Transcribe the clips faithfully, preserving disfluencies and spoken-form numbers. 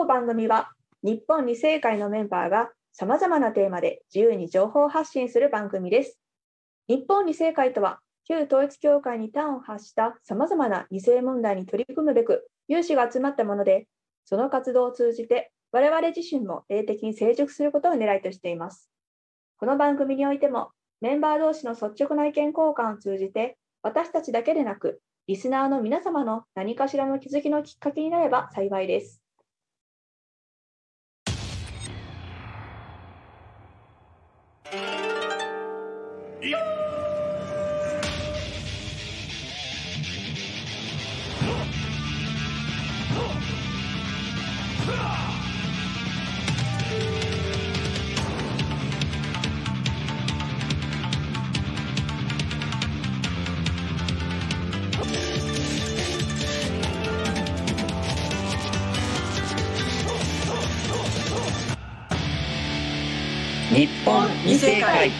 当番組は日本ニセイカイのメンバーがさまざまなテーマで自由に情報発信する番組です。日本ニセイカイとは旧統一教会に端を発したさまざまな二世問題に取り組むべく有志が集まったもので、その活動を通じて我々自身も霊的に成熟することを狙いとしています。この番組においてもメンバー同士の率直な意見交換を通じて、私たちだけでなくリスナーの皆様の何かしらの気づきのきっかけになれば幸いです。日本ニセイカイ。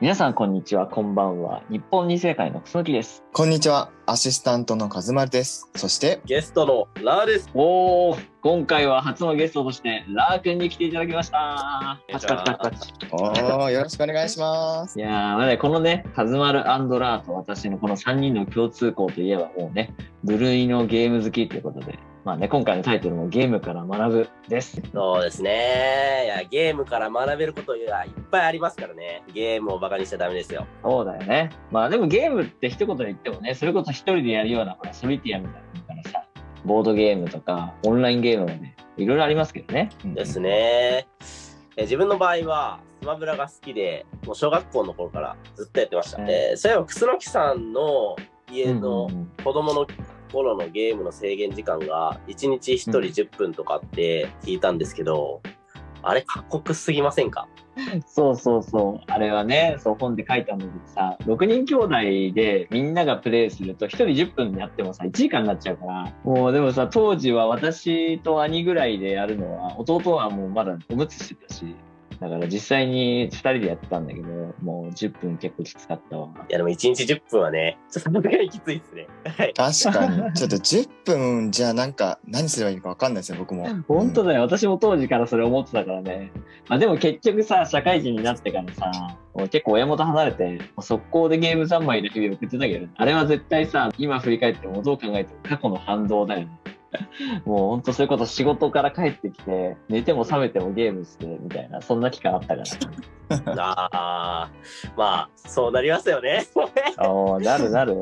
皆さんこんにちは、こんばんは。日本ニセイカイの楠木です。こんにちは、アシスタントの和丸です。そしてゲストのラーです。おー、今回は初のゲストとしてラーくんに来ていただきました。パチパチパチパチ。おー、よろしくお願いします。いやー、まあね、このね、和丸&ラーと私のこのさんにんの共通項といえばもうね、部類のゲーム好きということで、まあね、今回のタイトルもゲームから学ぶです。そうですね。いや、ゲームから学べることがいっぱいありますからね。ゲームをバカにしちゃダメですよ。そうだよね。まあでもゲームって一言で言ってもね、それこそ一人でやるようなほらソリティアみたいなのからさ、ボードゲームとかオンラインゲームもね、いろいろありますけどね。ですね。え自分の場合はスマブラが好きで、もう小学校の頃からずっとやってました。えー、そういえば楠木さんの家の子供の、うんうん頃のゲームの制限時間がいちにちひとりじゅっぷんとかって聞いたんですけど、うん、あれ過酷すぎませんか？そうそうそう、あれはね、そう本で書いたんだけどさ、ろくにん兄弟でみんながプレイするとひとりじゅっぷんやってもさいちじかんになっちゃうから、もうでもさ、当時は私と兄ぐらいでやるのは、弟はもうまだおむつしてたし、だから実際にふたりでやってたんだけど、もうじゅっぷん結構きつかったわ。いやでもいちにちじゅっぷんはね、ちょっとそのぐらいきついですね。確かに。ちょっとじゅっぷんじゃなんか何すればいいのか分かんないですよ、僕も。本当だよ、うん、私も当時からそれ思ってたからね。まあでも結局さ、社会人になってからさ、結構親元離れて速攻でゲーム三昧の日々を送ってたけど、あれは絶対さ、今振り返ってもどう考えても過去の反動だよね。もうほんとそれこそ仕事から帰ってきて寝ても覚めてもゲームしてみたいな、そんな期間あったから。あー、まあそうなりますよね。おー、なるなる。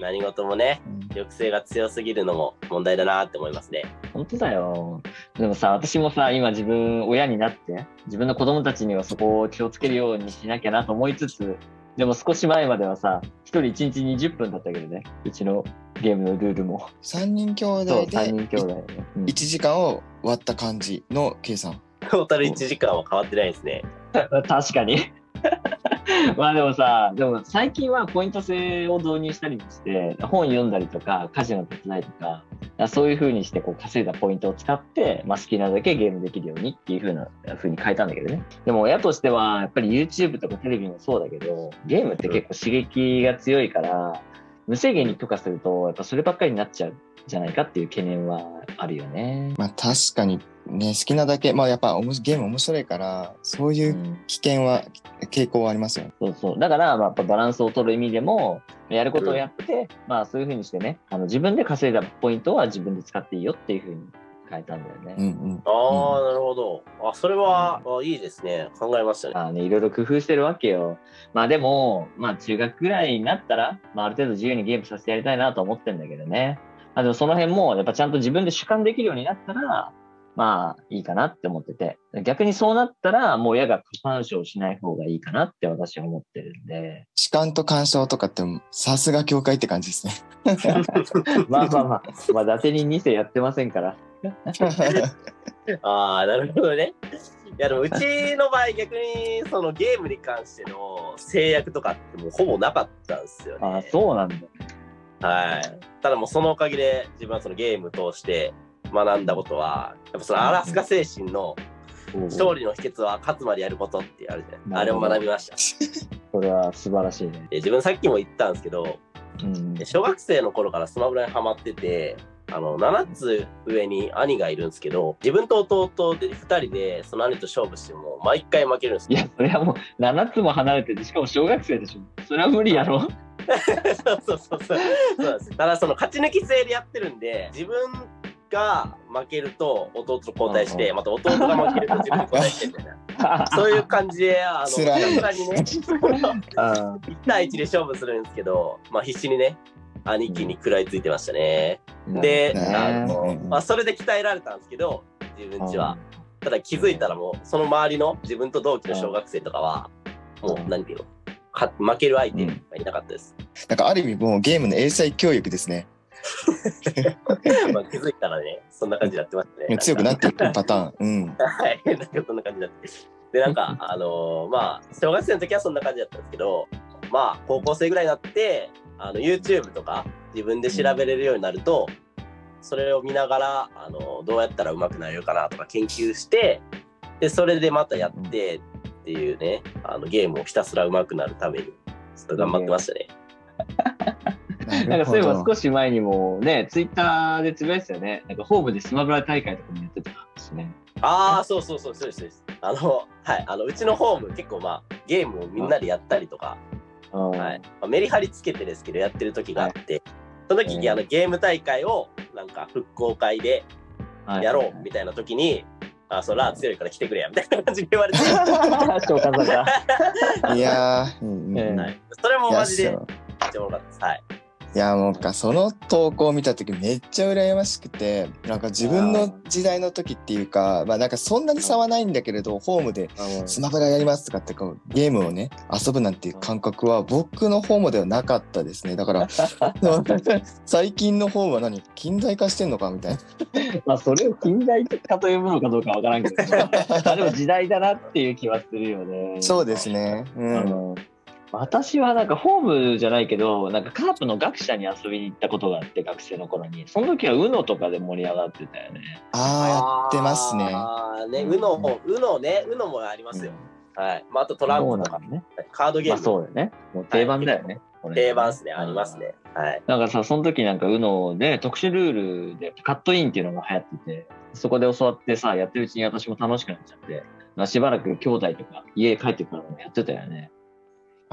何事もね、抑制が強すぎるのも問題だなって思いますね。ほんとだよ。でもさ、私もさ、今自分親になって自分の子供たちにはそこを気をつけるようにしなきゃなと思いつつ、でも少し前まではさ、一人一日にじゅっぷんだったけどね、うちのゲームのルールも。さんにん兄弟でいちじかんを割った感じの計算。トータルいちじかんは変わってないですね。確かに。まあでもさ、でも最近はポイント制を導入したりもして、本読んだりとか家事の手伝いとか、そういう風にしてこう稼いだポイントを使って、まあ、好きなだけゲームできるようにっていう風な風に変えたんだけどね。でも親としてはやっぱり YouTube とかテレビもそうだけど、ゲームって結構刺激が強いから無制限に許可するとやっぱそればっかりになっちゃうじゃないかっていう懸念はあるよね。まあ確かにね、好きなだけ、まあやっぱゲーム面白いからそういう危険は、うん、傾向はありますよね。そうそう、だからまあバランスを取る意味でもやることをやって、うん、まあそういう風にしてね、あの自分で稼いだポイントは自分で使っていいよっていう風に変えたんだよね。うんうん、ああ、なるほど。あ、それは、うん、あ、いいですね。考えましたね。あね、いろいろ工夫してるわけよ。まあでも、まあ中学ぐらいになったら、まあある程度自由にゲームさせてやりたいなと思ってるんだけどね。まあでもその辺もやっぱちゃんと自分で主観できるようになったら、まあいいかなって思ってて、逆にそうなったらもう親が干渉しない方がいいかなって私は思ってるんで。主観と干渉とかってさすが教会って感じですね。まあまあまあ、まあ、伊達にに世やってませんから。ああ、なるほどね。いやでもうちの場合逆にそのゲームに関しての制約とかってもうほぼなかったんですよね。ああ、そうなんだ。はい。ただもうそのおかげで自分はそのゲームを通して学んだことは、やっぱそのアラスカ精神の勝利の秘訣は勝つまでやることってあるじゃない。あれを学びました。それは素晴らしいね。自分さっきも言ったんですけど、うん、で小学生の頃からスマブラにハマってて、あのななつ上に兄がいるんですけど、自分と弟でふたりでその兄と勝負しても毎回負けるんですよ。いやそれはもうななつも離れてて、しかも小学生でしょ、それは無理やろそうそうそうそうそうです。ただその勝ち抜き制でやってるんで、自分が負けると弟と交代して、うんうん、また弟が負けると自分と交代してみたいなそういう感じで、あの辛いに、ね、いち対いちで勝負するんですけど、まあ、必死にね兄貴に食らいついてましたね、うん、で、あの、まあ、それで鍛えられたんですけど自分ちは、うん、ただ気づいたらもうその周りの自分と同期の小学生とかは、うん、もう何て言うの、負ける相手はいなかったです、うん、なんかある意味もうゲームの英才教育ですねまあ気づいたらね、そんな感じになってましたね。強くなっていくパターン、うん、はい、なんかそんな感じになって、でなんかあのー、まあ小学生の時はそんな感じだったんですけど、まあ高校生ぐらいになってあの YouTube とか自分で調べれるようになると、それを見ながらあのどうやったら上手くなれるかなとか研究して、でそれでまたやってっていうね、あのゲームをひたすら上手くなるためにちょっと頑張ってましたね、うんなんかそういえば少し前にもね、ツイッターでつぶやいてたよね。なんかホームでスマブラ大会とかもやってたんですね。ああ、そうそうそう、そうですそうです。あのはい、あのうちのホーム結構まあゲームをみんなでやったりとか、はい、まあ、メリハリつけてですけどやってる時があって、はい、その時にあのゲーム大会をなんか復興会でやろうみたいな時に。はいはいはい、あ、そら強いから来てくれやみたいな感じで言われて召喚坂いやー、うんうん、はい、それもマジでめっちゃおもろかったです。はい、いやもうかその投稿を見た時めっちゃ羨ましくて、なんか自分の時代の時っていうか、まあなんかそんなに差はないんだけれど、ホームでスマブラやりますとかってこうゲームをね遊ぶなんていう感覚は僕のホームではなかったですね。だから最近のホームは何近代化してんのかみたいなまあそれを近代化と呼ぶのかどうかわからんけど、ね、あれも時代だなっていう気はするよね。そうですね、うん。私はなんかホームじゃないけど、なんかカープの学舎に遊びに行ったことがあって、学生の頃に、その時は ウノ とかで盛り上がってたよね。ああ、やってますね。ああね、ウノ、ウノね、ウノもありますよ。うん、はい。まああとトランプとかね、カードゲーム。まあそうだよね。もう定番だよね。はい、定番ですね、ありますね。はい。なんかさ、その時なんか ウノ で特殊ルールでカットインっていうのが流行ってて、そこで教わってさ、やってるうちに私も楽しくなっちゃって、まあ、しばらく兄弟とか家帰ってからもやってたよね。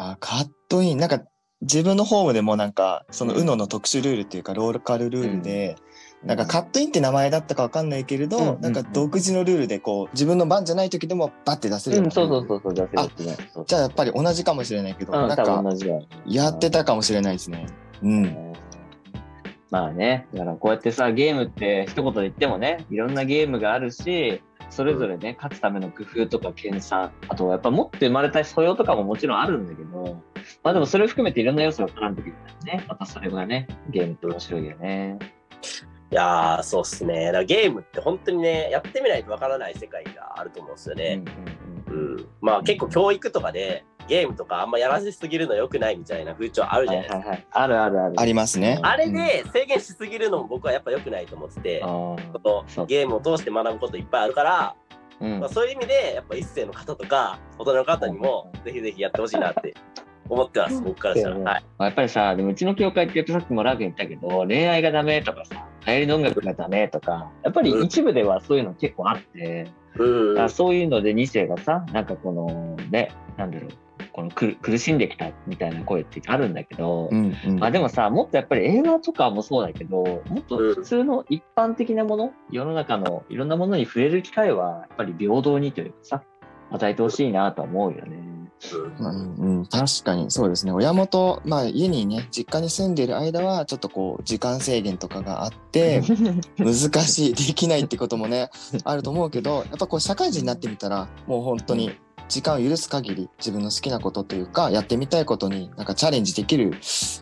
あ、カットイン、なんか自分のホームでもなんかその ウノ の特殊ルールっていうかローカルルールで、うん、なんかカットインって名前だったか分かんないけれど、うんうんうん、なんか独自のルールでこう自分の番じゃない時でもバッて出せるような、うん、そうそうそうそう、出せるやつね。あ、じゃあやっぱり同じかもしれないけど、うん、なんかやってたかもしれないですね。うん、うん、まあね、だからこうやってさ、ゲームって一言で言ってもね、いろんなゲームがあるし、それぞれね、勝つための工夫とか研鑽、あとはやっぱ持って生まれた素養とかももちろんあるんだけど、まあでもそれを含めていろんな要素が絡んでくるんだよね。またそれがね、ゲームって面白いよね。いやー、そうっすね。だからゲームって本当にね、やってみないとわからない世界があると思うんですよね。うんうんうんうん、まあ結構教育とかでゲームとかあんまやらせすぎるの良くないみたいな風潮あるじゃないですか。はいはいはい、あるあるある。ありますね。あれで制限しすぎるのも僕はやっぱ良くないと思ってて、うん、ゲームを通して学ぶこといっぱいあるから、うんまあ、そういう意味でやっぱ一世の方とか大人の方にもぜひぜひやってほしいなって思ってます、僕からしたら。はい、やっぱりさ、でもうちの教会ってさっきもラグに言ったけど、恋愛がダメとかさ、流行りの音楽がダメとか、やっぱり一部ではそういうの結構あって、うん、だからそういうので二世がさ、なんかこのね、なんだろう、この苦しんできたみたいな声ってあるんだけど、うんうんまあ、でもさ、もっとやっぱり映画とかもそうだけど、もっと普通の一般的なもの、世の中のいろんなものに触れる機会はやっぱり平等にというかさ、与えてほしいなと思うよね。うんうん、確かにそうですね。親元、まあ、家にね、実家に住んでいる間はちょっとこう時間制限とかがあって難しいできないってこともねあると思うけど、やっぱこう社会人になってみたらもう本当に時間を許す限り自分の好きなことというかやってみたいことになんかチャレンジできる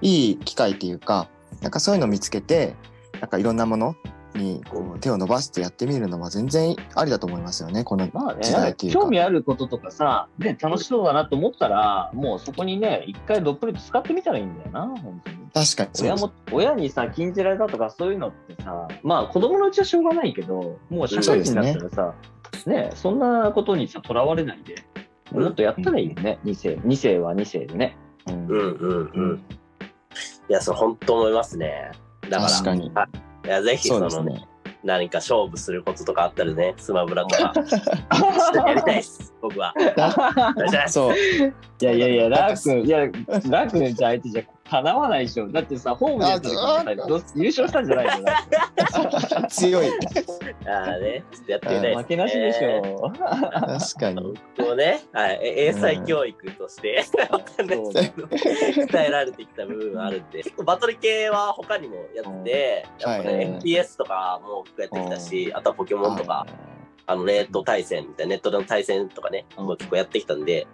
いい機会というか、なんかそういうのを見つけて、なんかいろんなものにこう手を伸ばしてやってみるのは全然ありだと思いますよね、この時代っていうか。まあね、興味あることとかさ、ね、楽しそうだなと思ったらもうそこにね、一回どっぷりと使ってみたらいいんだよな。本当に確かに親も親にさ禁じられたとかそういうのってさ、まあ子供のうちはしょうがないけど、もう社会人になったらさ、そ,、ねね、そんなことにさとらわれないでずっとやったらいいよね、うん、に世、に世はに世でね、うん、うんうんうんいや、それ本当思いますね。だから確かに、いや、ぜひその、そうですね、何か勝負することとかあったらね、スマブラとかやりたいです僕は。そう、いやいやいや、ラー君、いやラー君じゃ相手じゃ叶わないでしょ。だってさ、ホームでやった時優勝したんじゃないの？強い。ああね、やってみたいです、ね。負けなしでしょ。確かに。こうね、はい、英才教育としてわかんないですけど、伝えられてきた部分があるんで、結構バトル系は他にもやって、やっぱね、エフピーエス とかも結構やってきたし、あとはポケモンとか、あのネット対戦みたいな、ネットでの対戦とかね、もう結構やってきたんで、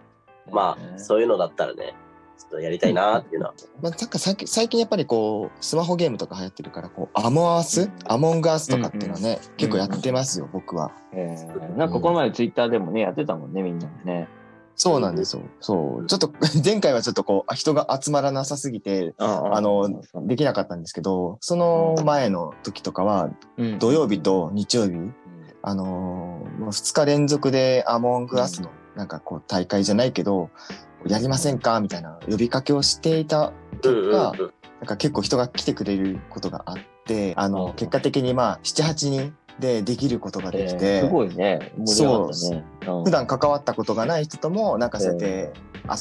まあそういうのだったらね。ちょっとやりたいなっていうのは、まあ、なんか最近、最近やっぱりこうスマホゲームとか流行ってるから、こうアモアス、アモンガースとかっていうのはね、うんうん、結構やってますよ、うんうん、僕は、えー、なんかこの前ツイッターでもねやってたもんね、みんなでね。そうなんですよ。そうちょっと前回はちょっとこう人が集まらなさすぎて、あのできなかったんですけど、その前の時とかは土曜日と日曜日、うん、あのー、ふつか連続でアモンガースのなんかこう大会じゃないけど、やりませんかみたいな呼びかけをしていた結果、うんうんうん、なんか結構人が来てくれることがあって、あの、うん、結果的にまあななはちにんでできることができて、えー、すごいね。盛り上がったね。そう、普段関わったことがない人ともなんかそうやって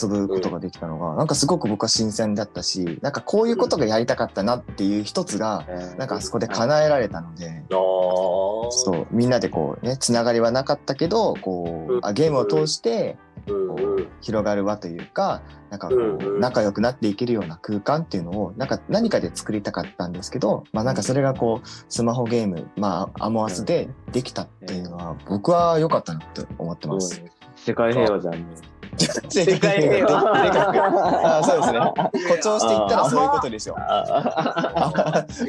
遊ぶことができたのが、えー、なんかすごく僕は新鮮だったし、なんかこういうことがやりたかったなっていう一つが、えー、なんかあそこで叶えられたので、えー、そうみんなでこうね、つながりはなかったけど、こう、あ、ゲームを通して広がる輪というか、なんかこう仲良くなっていけるような空間っていうのをなんか何かで作りたかったんですけど、まあなんかそれがこうスマホゲーム、まあアモアスでできたっていうのは僕は良かったなって思ってます。世界平和じゃん。世界平和。あ、そうですね。誇張していったらそういうことでしょ。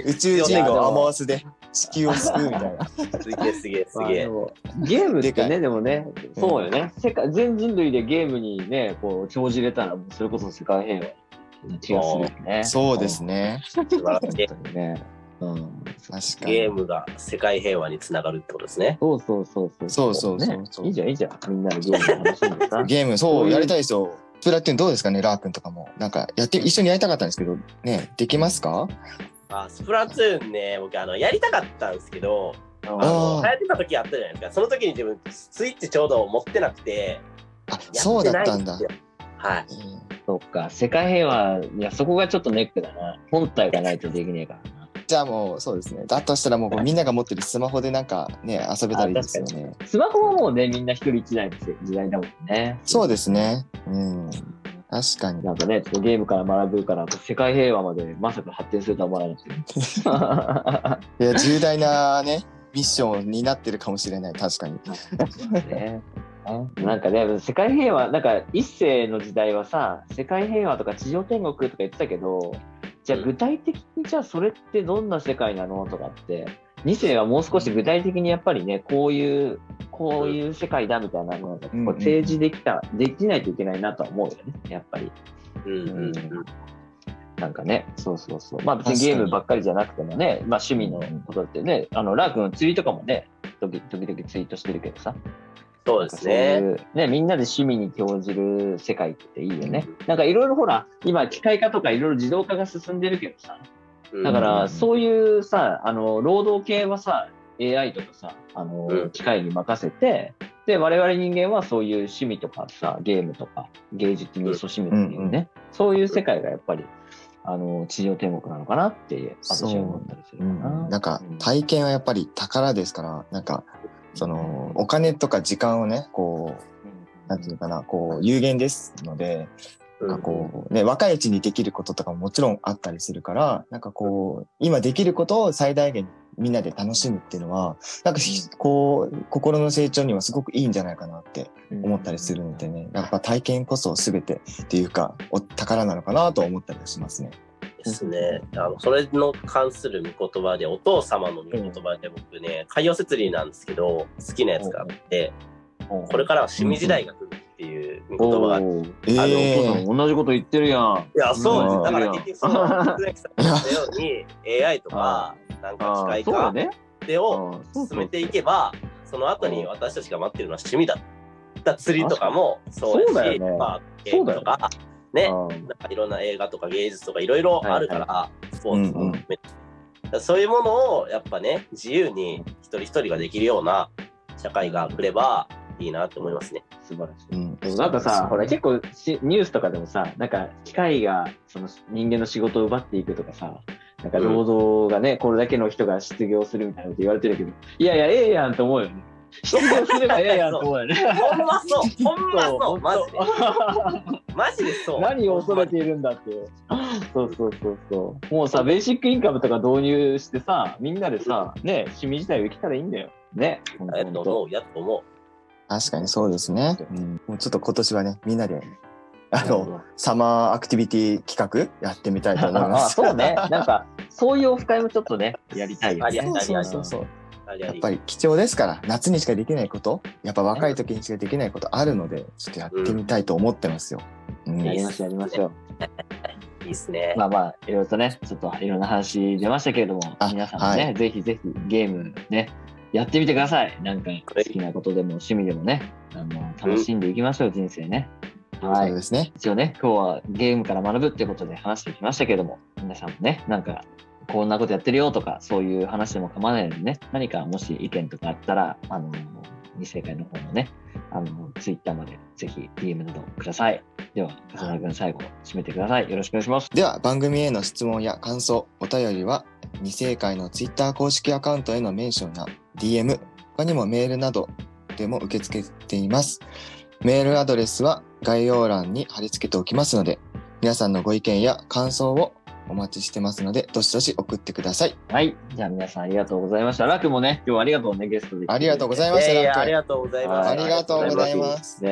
宇宙人がアモアスで地球を救うみたいな。すげえすげえすげえ。ゲームってね、でもね、そうよね。世界全人類でゲームにね、こう長じれたらそれこそ世界平和な気がするね。そうですね。素晴らしいね。うん、確かにゲームが世界平和につながるってことですね。そうそうそうそうそうそうそうそうそう、ね、いいじゃんいいじゃん、みんなでゲーム楽しんでさゲームそうやりたいですよ。プラっていうのどうですかね、ラー君とかもなんかやって一緒にやりたかったんですけどね、できますか？あ、スプラトゥーンね、僕あのやりたかったんですけど、あの流行ってた時あったじゃないですか。その時に自分スイッチちょうど持ってなくて、あ、そうだったんだ。はい、えー、そっか、世界平和、いやそこがちょっとネックだな。本体がないとできねえからな。じゃあもうそうですね。だとしたらもうみんなが持ってるスマホでなんかね遊べたらいいですよね。スマホはもうねみんな一人一台の時代だもんね。そうですね。うん。確かに。なんかね、ゲームから学ぶから世界平和までまさか発展するとは思わなかった。いや重大なねミッションになってるかもしれない。確かに。ね。なんかね、世界平和、なんか一世の時代はさ、世界平和とか地上天国とか言ってたけど。じゃあ具体的にじゃあそれってどんな世界なのとかってに世はもう少し具体的にやっぱりね、こういうこういう世界だみたいなのを提示できた、できないといけないなとは思うよね、やっぱり。うんうんうん、なんかね、そうそうそう、まあ別にゲームばっかりじゃなくてもね、まあ趣味のことってね、あのラー君のツイートとかもね時々ツイートしてるけどさ。そうですね。そういうね、みんなで趣味に興じる世界っていいよね。なんかいろいろほら、今機械化とかいろいろ自動化が進んでるけどさ、だからそういうさ、あの労働系はさ、エーアイ とかさ、あの機械に任せて、うん、で我々人間はそういう趣味とかさ、ゲームとか芸術に勤しむっていうね、うん、そういう世界がやっぱり。あの地上天国なのかなって私は思ったりするかな、うん、なんか体験はやっぱり宝ですから、なんかそのお金とか時間をね、こうなんていうかな、こう有限ですので、なんかこうね、若いうちにできることとかももちろんあったりするから、なんかこう今できることを最大限みんなで楽しむっていうのは、なんかこう心の成長にはすごくいいんじゃないかなって思ったりするのでね、やっぱ体験こそ全てっていうかお宝なのかなと思ったりしますね。ですね。あのそれの関する御言葉で、お父様の御言葉で、僕ね海洋摂理なんですけど好きなやつがあって、これからはしみじ大学っていう御言葉があって、あの、お父さん同じこと言ってるやん。いやそうです。だから結局その鈴木さんのように エーアイ とかなんか機械化でを進めていけば、その後に私たちが待ってるのは趣味だ。釣りとかもそうだし、そうだよね、パーケーとかね、なんかいろんな映画とか芸術とかいろいろあるから、はいはい、スポーツも、うんうん、そういうものをやっぱね自由に一人一人ができるような社会が来ればいいなって思いますね。素晴らしい、うん、でもなんかさほら結構ニュースとかでもさなんか機械がその人間の仕事を奪っていくとかさなんか労働がね、うん、これだけの人が失業するみたいなこと言われてるけどいやいやええやんと思うよね。失業すればええやんと思うよね。ほんまそうほんまそうマジでマジでそう何を恐れているんだってそうそうそうそうもうさベーシックインカムとか導入してさみんなでさね市民自体を生きたらいいんだよね。やっと思うやっと思う確かにそうですね、うん、もうちょっと今年はねみんなであのサマーアクティビティ企画やってみたいと思います。あそうねなんかそういうオフ会もちょっとねやりたいよね。そうそうそうやっぱり貴重ですから夏にしかできないことやっぱ若い時にしかできないことあるのでちょっとやってみたいと思ってますよ、うんうん、やりましょうやりましょういいですね。まあまあいろいろとねちょっといろんな話出ましたけれども皆さんもね、はい、ぜひぜひゲームねやってみてください。なんか好きなことでも趣味でもね、あの楽しんでいきましょう、うん、人生ね。はい。そうですね。一応ね、今日はゲームから学ぶっていうことで話してきましたけれども、皆さんもね、なんかこんなことやってるよとかそういう話でも構わないのでね、何かもし意見とかあったらあのNisei-Kaiの方のね、あのツイッターまでぜひ ディーエム などください。では笠原君最後締めてください。よろしくお願いします。では番組への質問や感想、お便りはNisei-Kaiのツイッター公式アカウントへのメンションやディーエム、他にもメールなどでも受け付けています。メールアドレスは概要欄に貼り付けておきますので、皆さんのご意見や感想をお待ちしてますので、どしどし送ってください。はい、じゃあ皆さんありがとうございました。ラクもね、今日はありがとうねゲストで。ありがとうございました。ラクありがとうございます。ありがとうございます。